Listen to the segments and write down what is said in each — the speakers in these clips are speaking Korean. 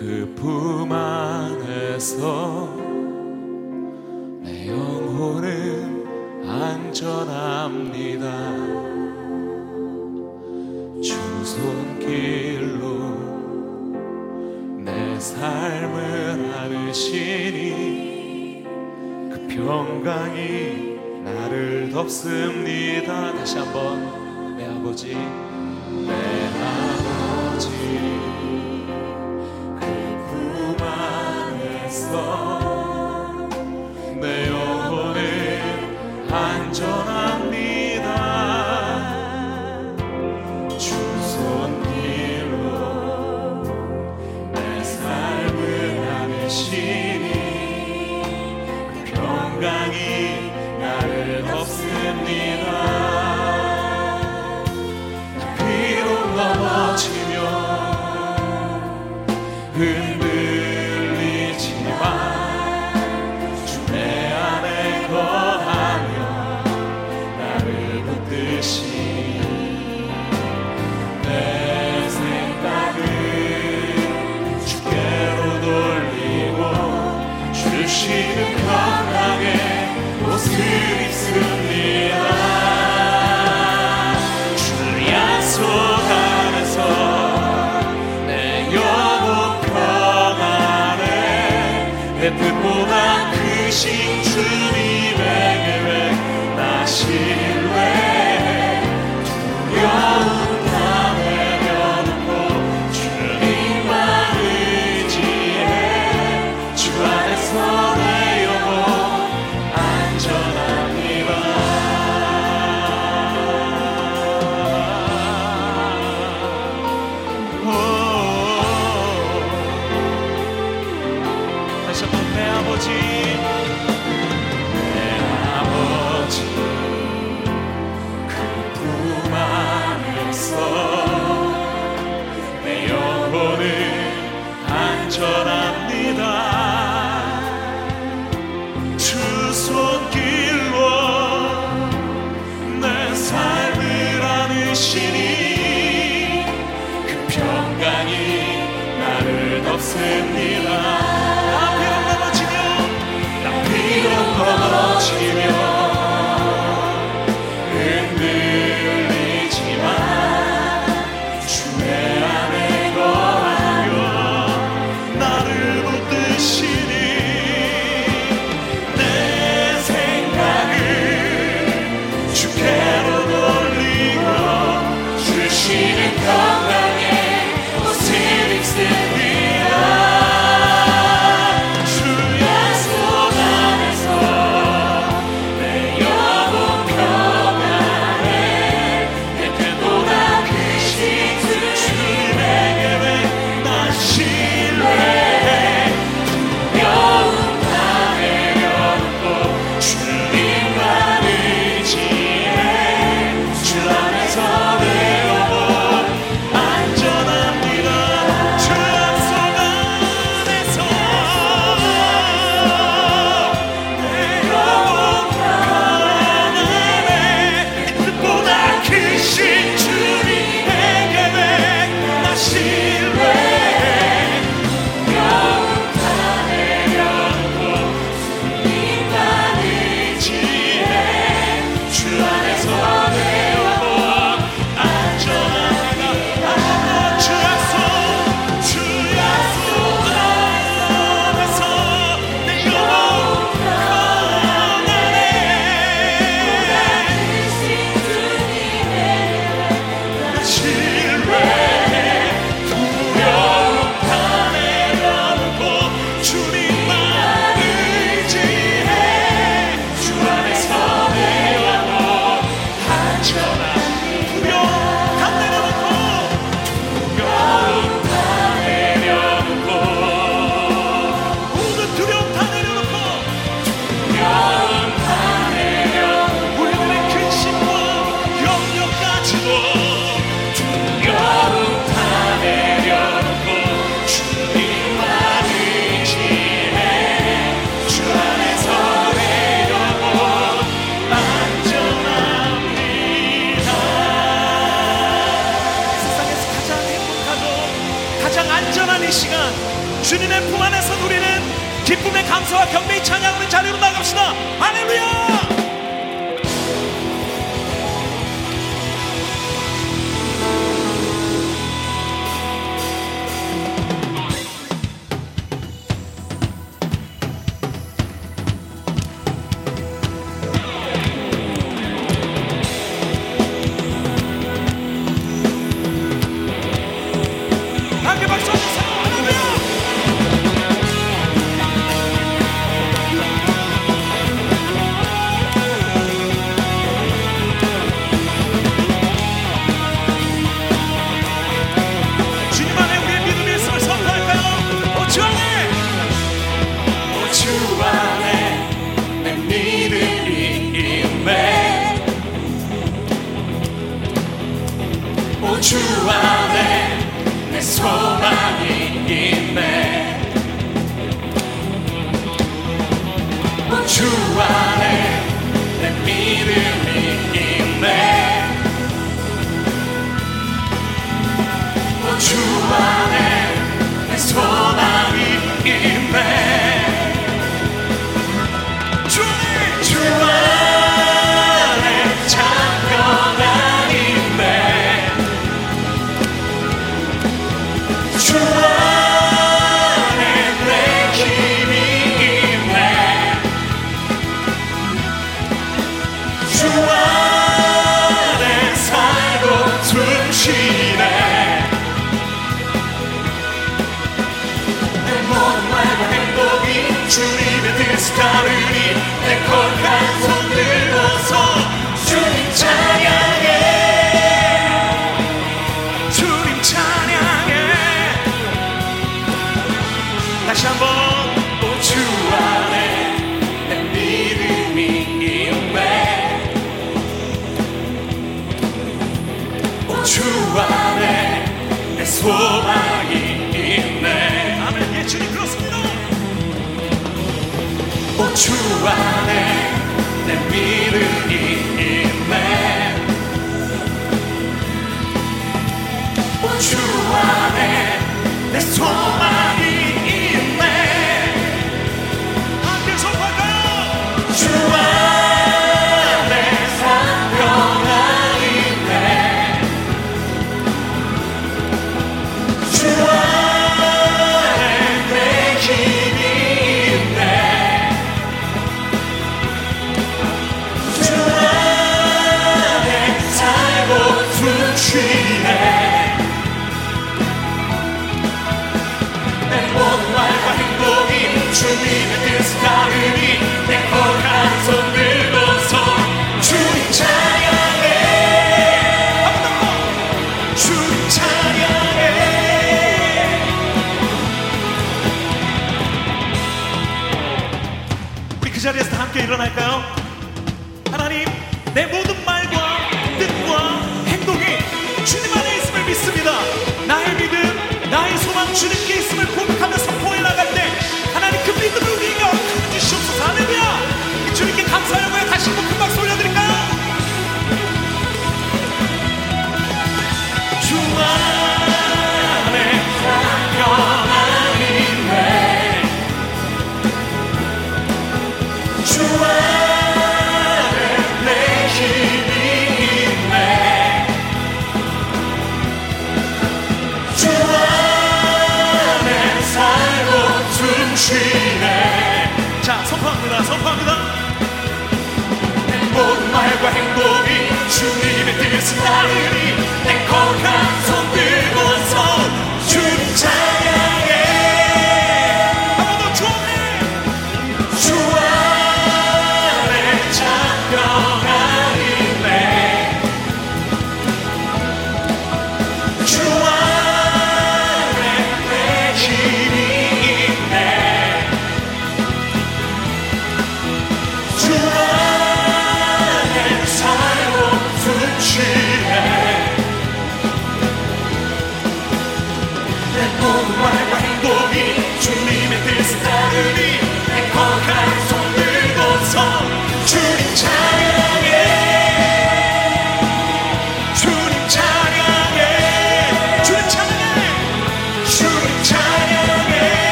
그 품 안에서 내 영혼은 안전합니다. 주 손길로 내 삶을 안으시니 그 평강이 나를 덮습니다. 다시 한번 내 아버지, 내 아버지 그 품 안에서 내 영혼은 안전합니다. 주 손길로 내 삶을 안으시니 그 평강이 나를 덮습니다. 비록 넘어지면 흔들리지만 주 내 안에 거하며 나를 붙드시 내 생각을 주께로 돌리고 주시는 평강에 그립습니다. 주 약속 안에서 내 영혼 평안에 내 뜻보다 크신 주님의 계획 나 신뢰해. 두려운 밤에 펴놓고 주님만 의지해. 주 안에서 내 영혼 안전하게 습니다. 나 비록 넘어지면 흔들리지만 주 내 안에 거하며 나를 붙드시니 내 생각을 주께로 돌리고 주시는 평강에 옷을 입습니다. 시간 주님의 품 안에서 우리는 기쁨의 감사와 경배의 찬양으로 자리로 나갑시다. 할렐루야. 주 안에 내 소망이 있네. 주 안에 내 믿음이 있네. 주 안에 내 소망이 있네. 주 안에 참여가 주 안에 내 힘이 있네. 주 안에 살고 숨쉬네. 내 모든 말과 행복이 주님의 뜻을 따르니 내 걸간 손 들고서 주님 찬양해. 다시 한번 주 안에 내 믿음이 있네. 주 안에 내 소망이 있네. 아멘. 예, 주님 그렇습니다. 주 안에 내 믿음이 있네. 주 안에 내 소망이 주님의 뜻을 따르니 내 허간 손 들고서 주님 찬양해. 한번더 주님 찬양해. 우리 그 자리에서 다 함께 일어날까요? 하나님, 내 모든 말과 뜻과 행동이 주님 안에 있음을 믿습니다. 나의 믿음, 나의 소망 주님께 있음을 고백하며 선포해 나갈 때 하나님 그 믿음을 우리에게 허락하여 주시옵소서. 할렐루야. 주님께 감사하고요. 다시 한번 큰 박수 올려드릴까요? 주 안에 강건함이 있네. 주 안에 내 힘이 있네. 주 안에 살고 자, 선포합니다. 선포합니다. 내 모든 말과 행동이 주님의 뜻을 따르니 내 거룩한 손 들고서 주님 찬양해. 한 번 더 주 안에 찬양가 있네. 주 안에 내 힘이 내 삶을 부치네.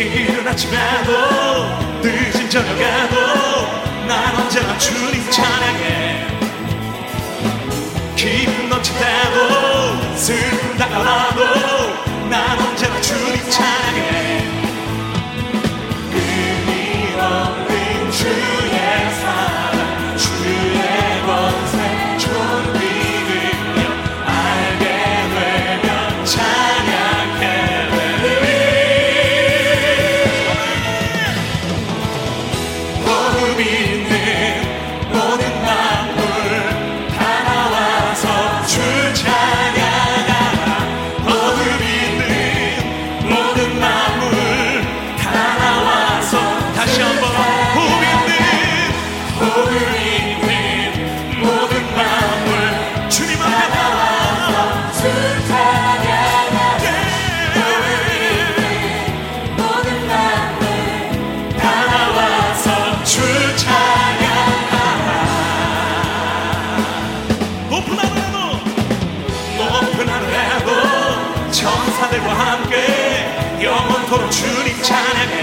이른 아침 와도 늦은 저녁 와도 난 언제나 주님 찬양해. 기쁨 넘친다고 슬픔 다가와도 난 언제나 주님 찬양해. 그 일 없는 주의 사랑 주의 권세 존귀를 알게 되면 찬양해. 너를 믿는 모든 만물 다 나와서 주 찬양하라. 너를 믿는 모든 만물 다 나와서 다시 한번 호흡 있는 모든 만물 주님 앞에 나와서 주 찬양하라. 호흡 있는 모든 만물 다 나와서 주 찬양하라. 높은 하늘에도 천사들과 함께 영원토록 주님 찬양해.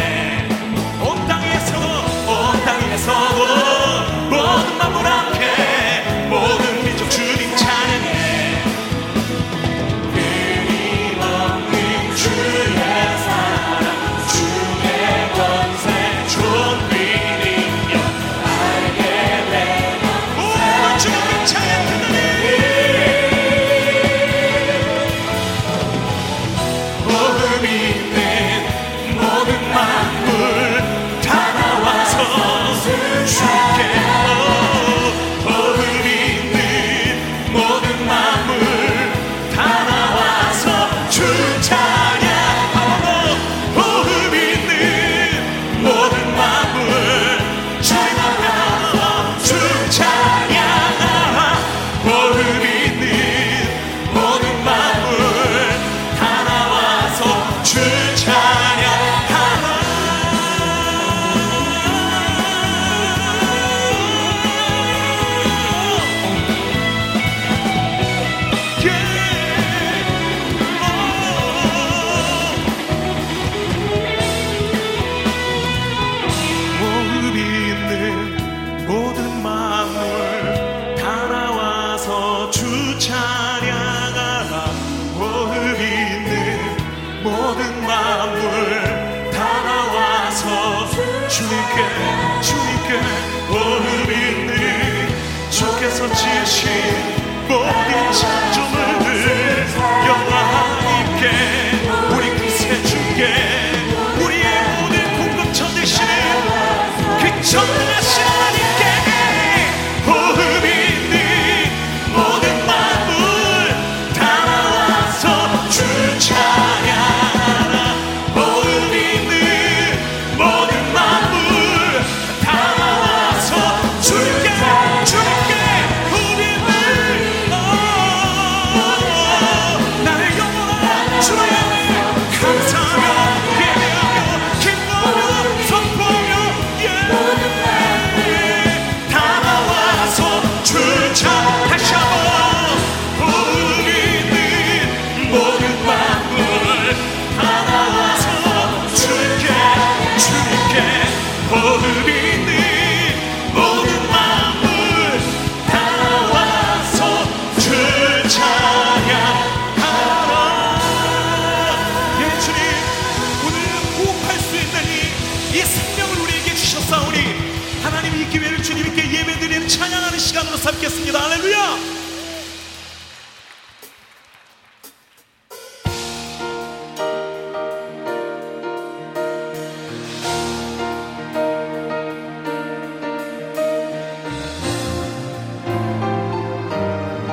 온 땅에서도 모든 만물 함께 모든 민족 주님 찬양해. 끊임없는 주의 사랑 주의 권세 존귀를 알게 되면 모든 주님 찬양하나니 모든 믿는 모든 만물 다 나와서 주께 호흡 있는 모든 만물 다 나와서 주 찬양하고 호흡 있는 모든 만물 주 나와서 주 찬양하라. 호흡 있는 모든 만물 다 나와서 주 찬양하라. 모든 있는 모든 만물 다 나와서 주 찬양하라. 모든 있는 모든 만물 다 나와서 주님께 모든 있는 주께서 지으신 모든 창조물들 영광있게 우리 그새 주께 우리의 모든 공급처 되시는 그 전능하신 하나님께 호흡 있는 모든 만물 다 나와서 주 찬양하라. 호흡 있는 모든 만물 다 나와서 주님께 호흡 있는 나의 영원한 주의 감사하며 예배하며 기뻐하며 선포하며 예 다 나와서 주차 다시 한번 호흡 있는 모든 만물 다 나와서 주께 호흡 있는 모든 만물 다 나와서 주 찬양하라. 예 주님 오늘 호흡할 수 있나니 이 생명을 우리에게 주셨사오니 하나님 이 기회를 주님께 예배드리는 찬양하는 시간으로 삼겠습니다. 할렐루야. 우리는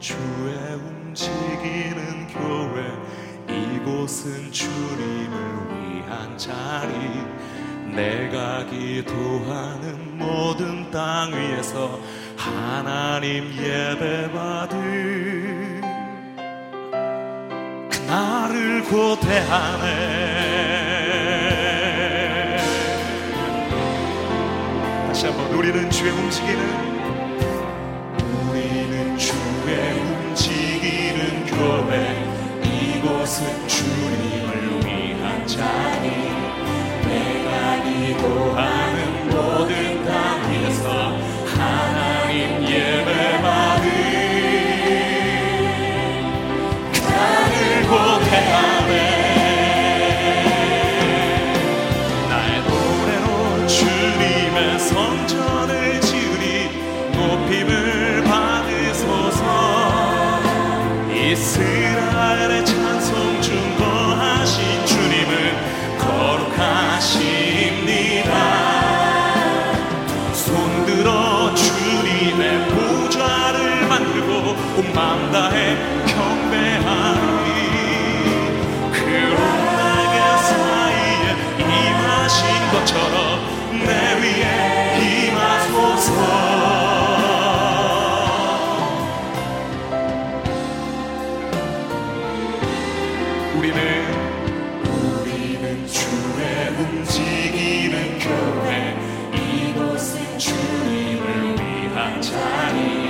주의 움직이는 교회, 이곳은 주님을 위한 자리. 내가 기도하는 모든 땅 위에서 하나님 예배받을 그날을 고대하네. 다시 한번 우리는 주의 움직이는 온 마음 다해 경배하리. 그 온라가 사이에 임하신 것처럼 내 위에 임하소서. 우리는 주의 움직이는 교회, 이곳은 주님을 위한 자리.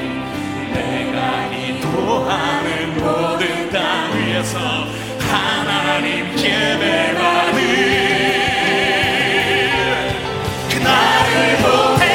내가 인도하는 모든 땅 위에서 하나님 예배받을 그날을 보내.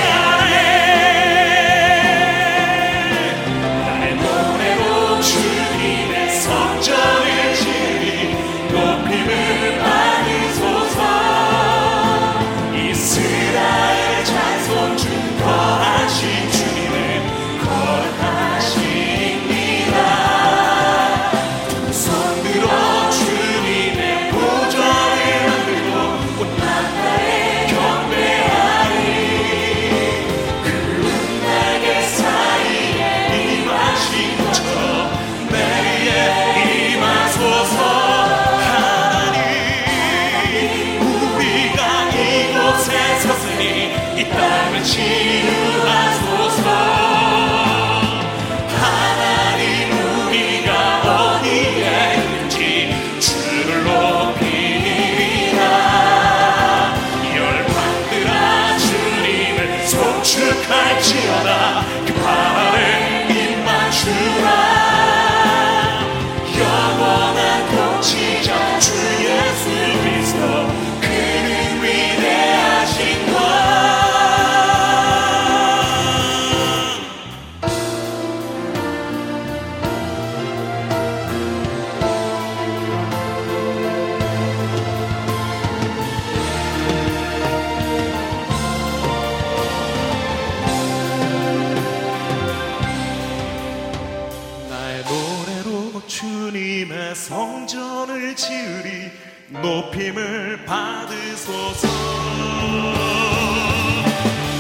성전을 지으리 높임을 받으소서.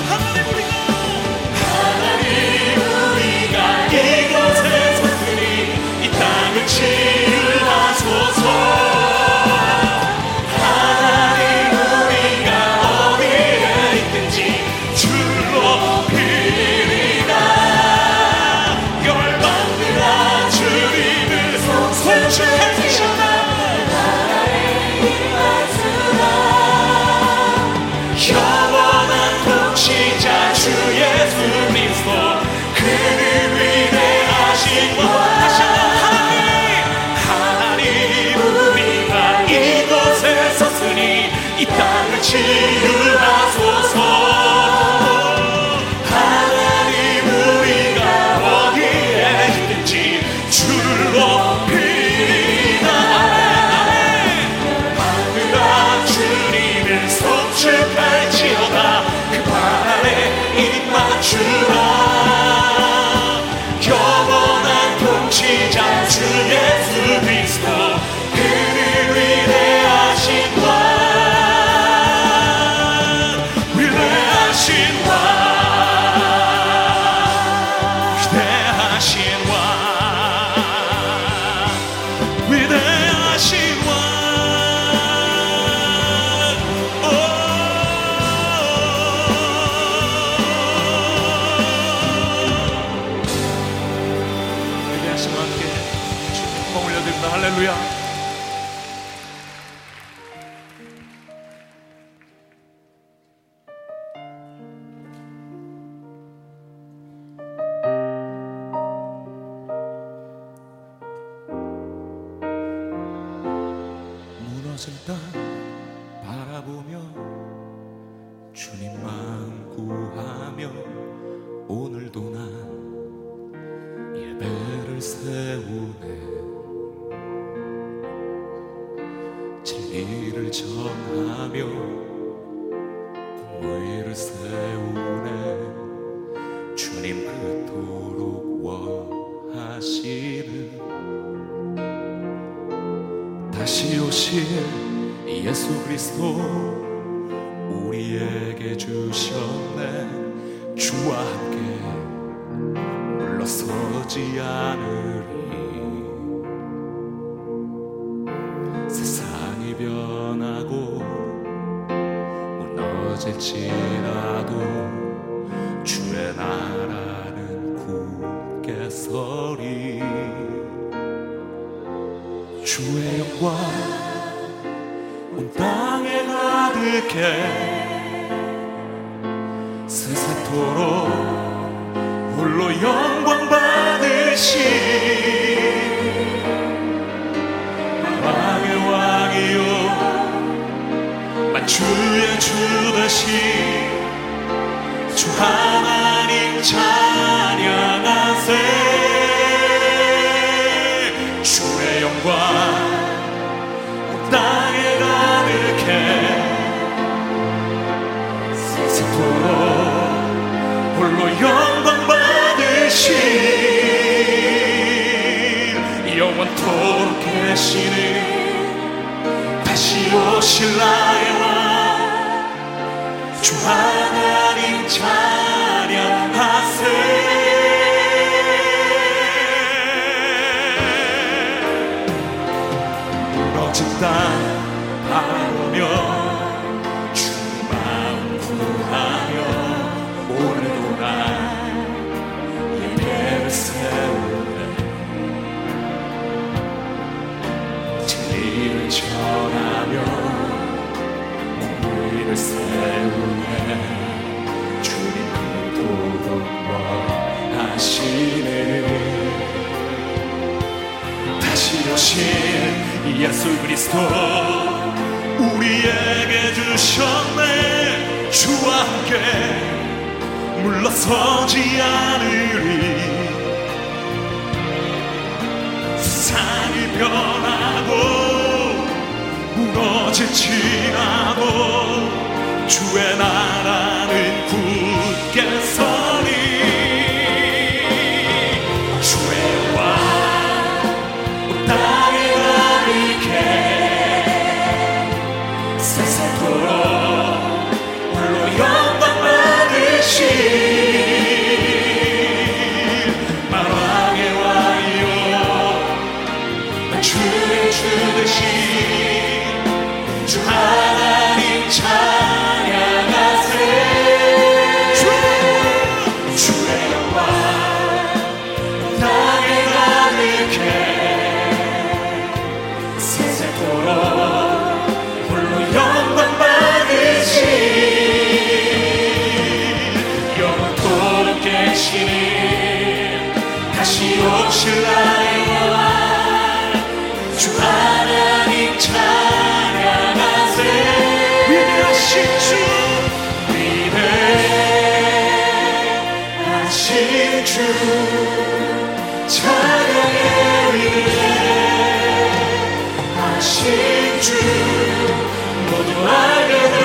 하나님 우리가 이곳에 섰으니 이 땅을 치유하소서. 치유하소서. 하나님 우리가 어디에 있든지 주로 피리나. 하늘아 주님을 송축할지어다. 그 바람에 입 맞추라. 영원한 통치자 주 예수 그리스도. 주와 함께 불러서 그러지 않으리. 세상이 변하고 무너질지라도 주의 나라는 굳게 서리. 주의 영광 온 땅에 가득해 세세토록 홀로 영광 받으시니 만왕의 왕이요 만주의 주 되신 주 하나님 찬양하세. 주의 영광 온 땅에 가득해 세세토록 홀로 영광 받으시니 영원토록 계시는 다시 오실 나의 왕 주 하나님 찬양하세. 무너진 땅 바라보며 주 마음 구하며 오늘도 나 진리를 전하며 공의를 세우네. 주님 그토록 원하시네. 다시 오신 예수 그리스도 우리에게 주셨네. 주와 함께 물러서지 않으리. 세상이 변하고 무너질지라도 주의 나라는 굳게 서리. 주의 왕 땅에 가득해 세세토록 홀로 영광 받으시. 주 하나님 찬양하세. 주의 영광 땅에 가득해 세세토록 홀로 영광 받으신 영원토록 계시니 다시 오실 나의 왕 주 하나님 찬양하세. 위대하신 주 위대하신 주 찬양해. 위대하신 주 모두 알게 되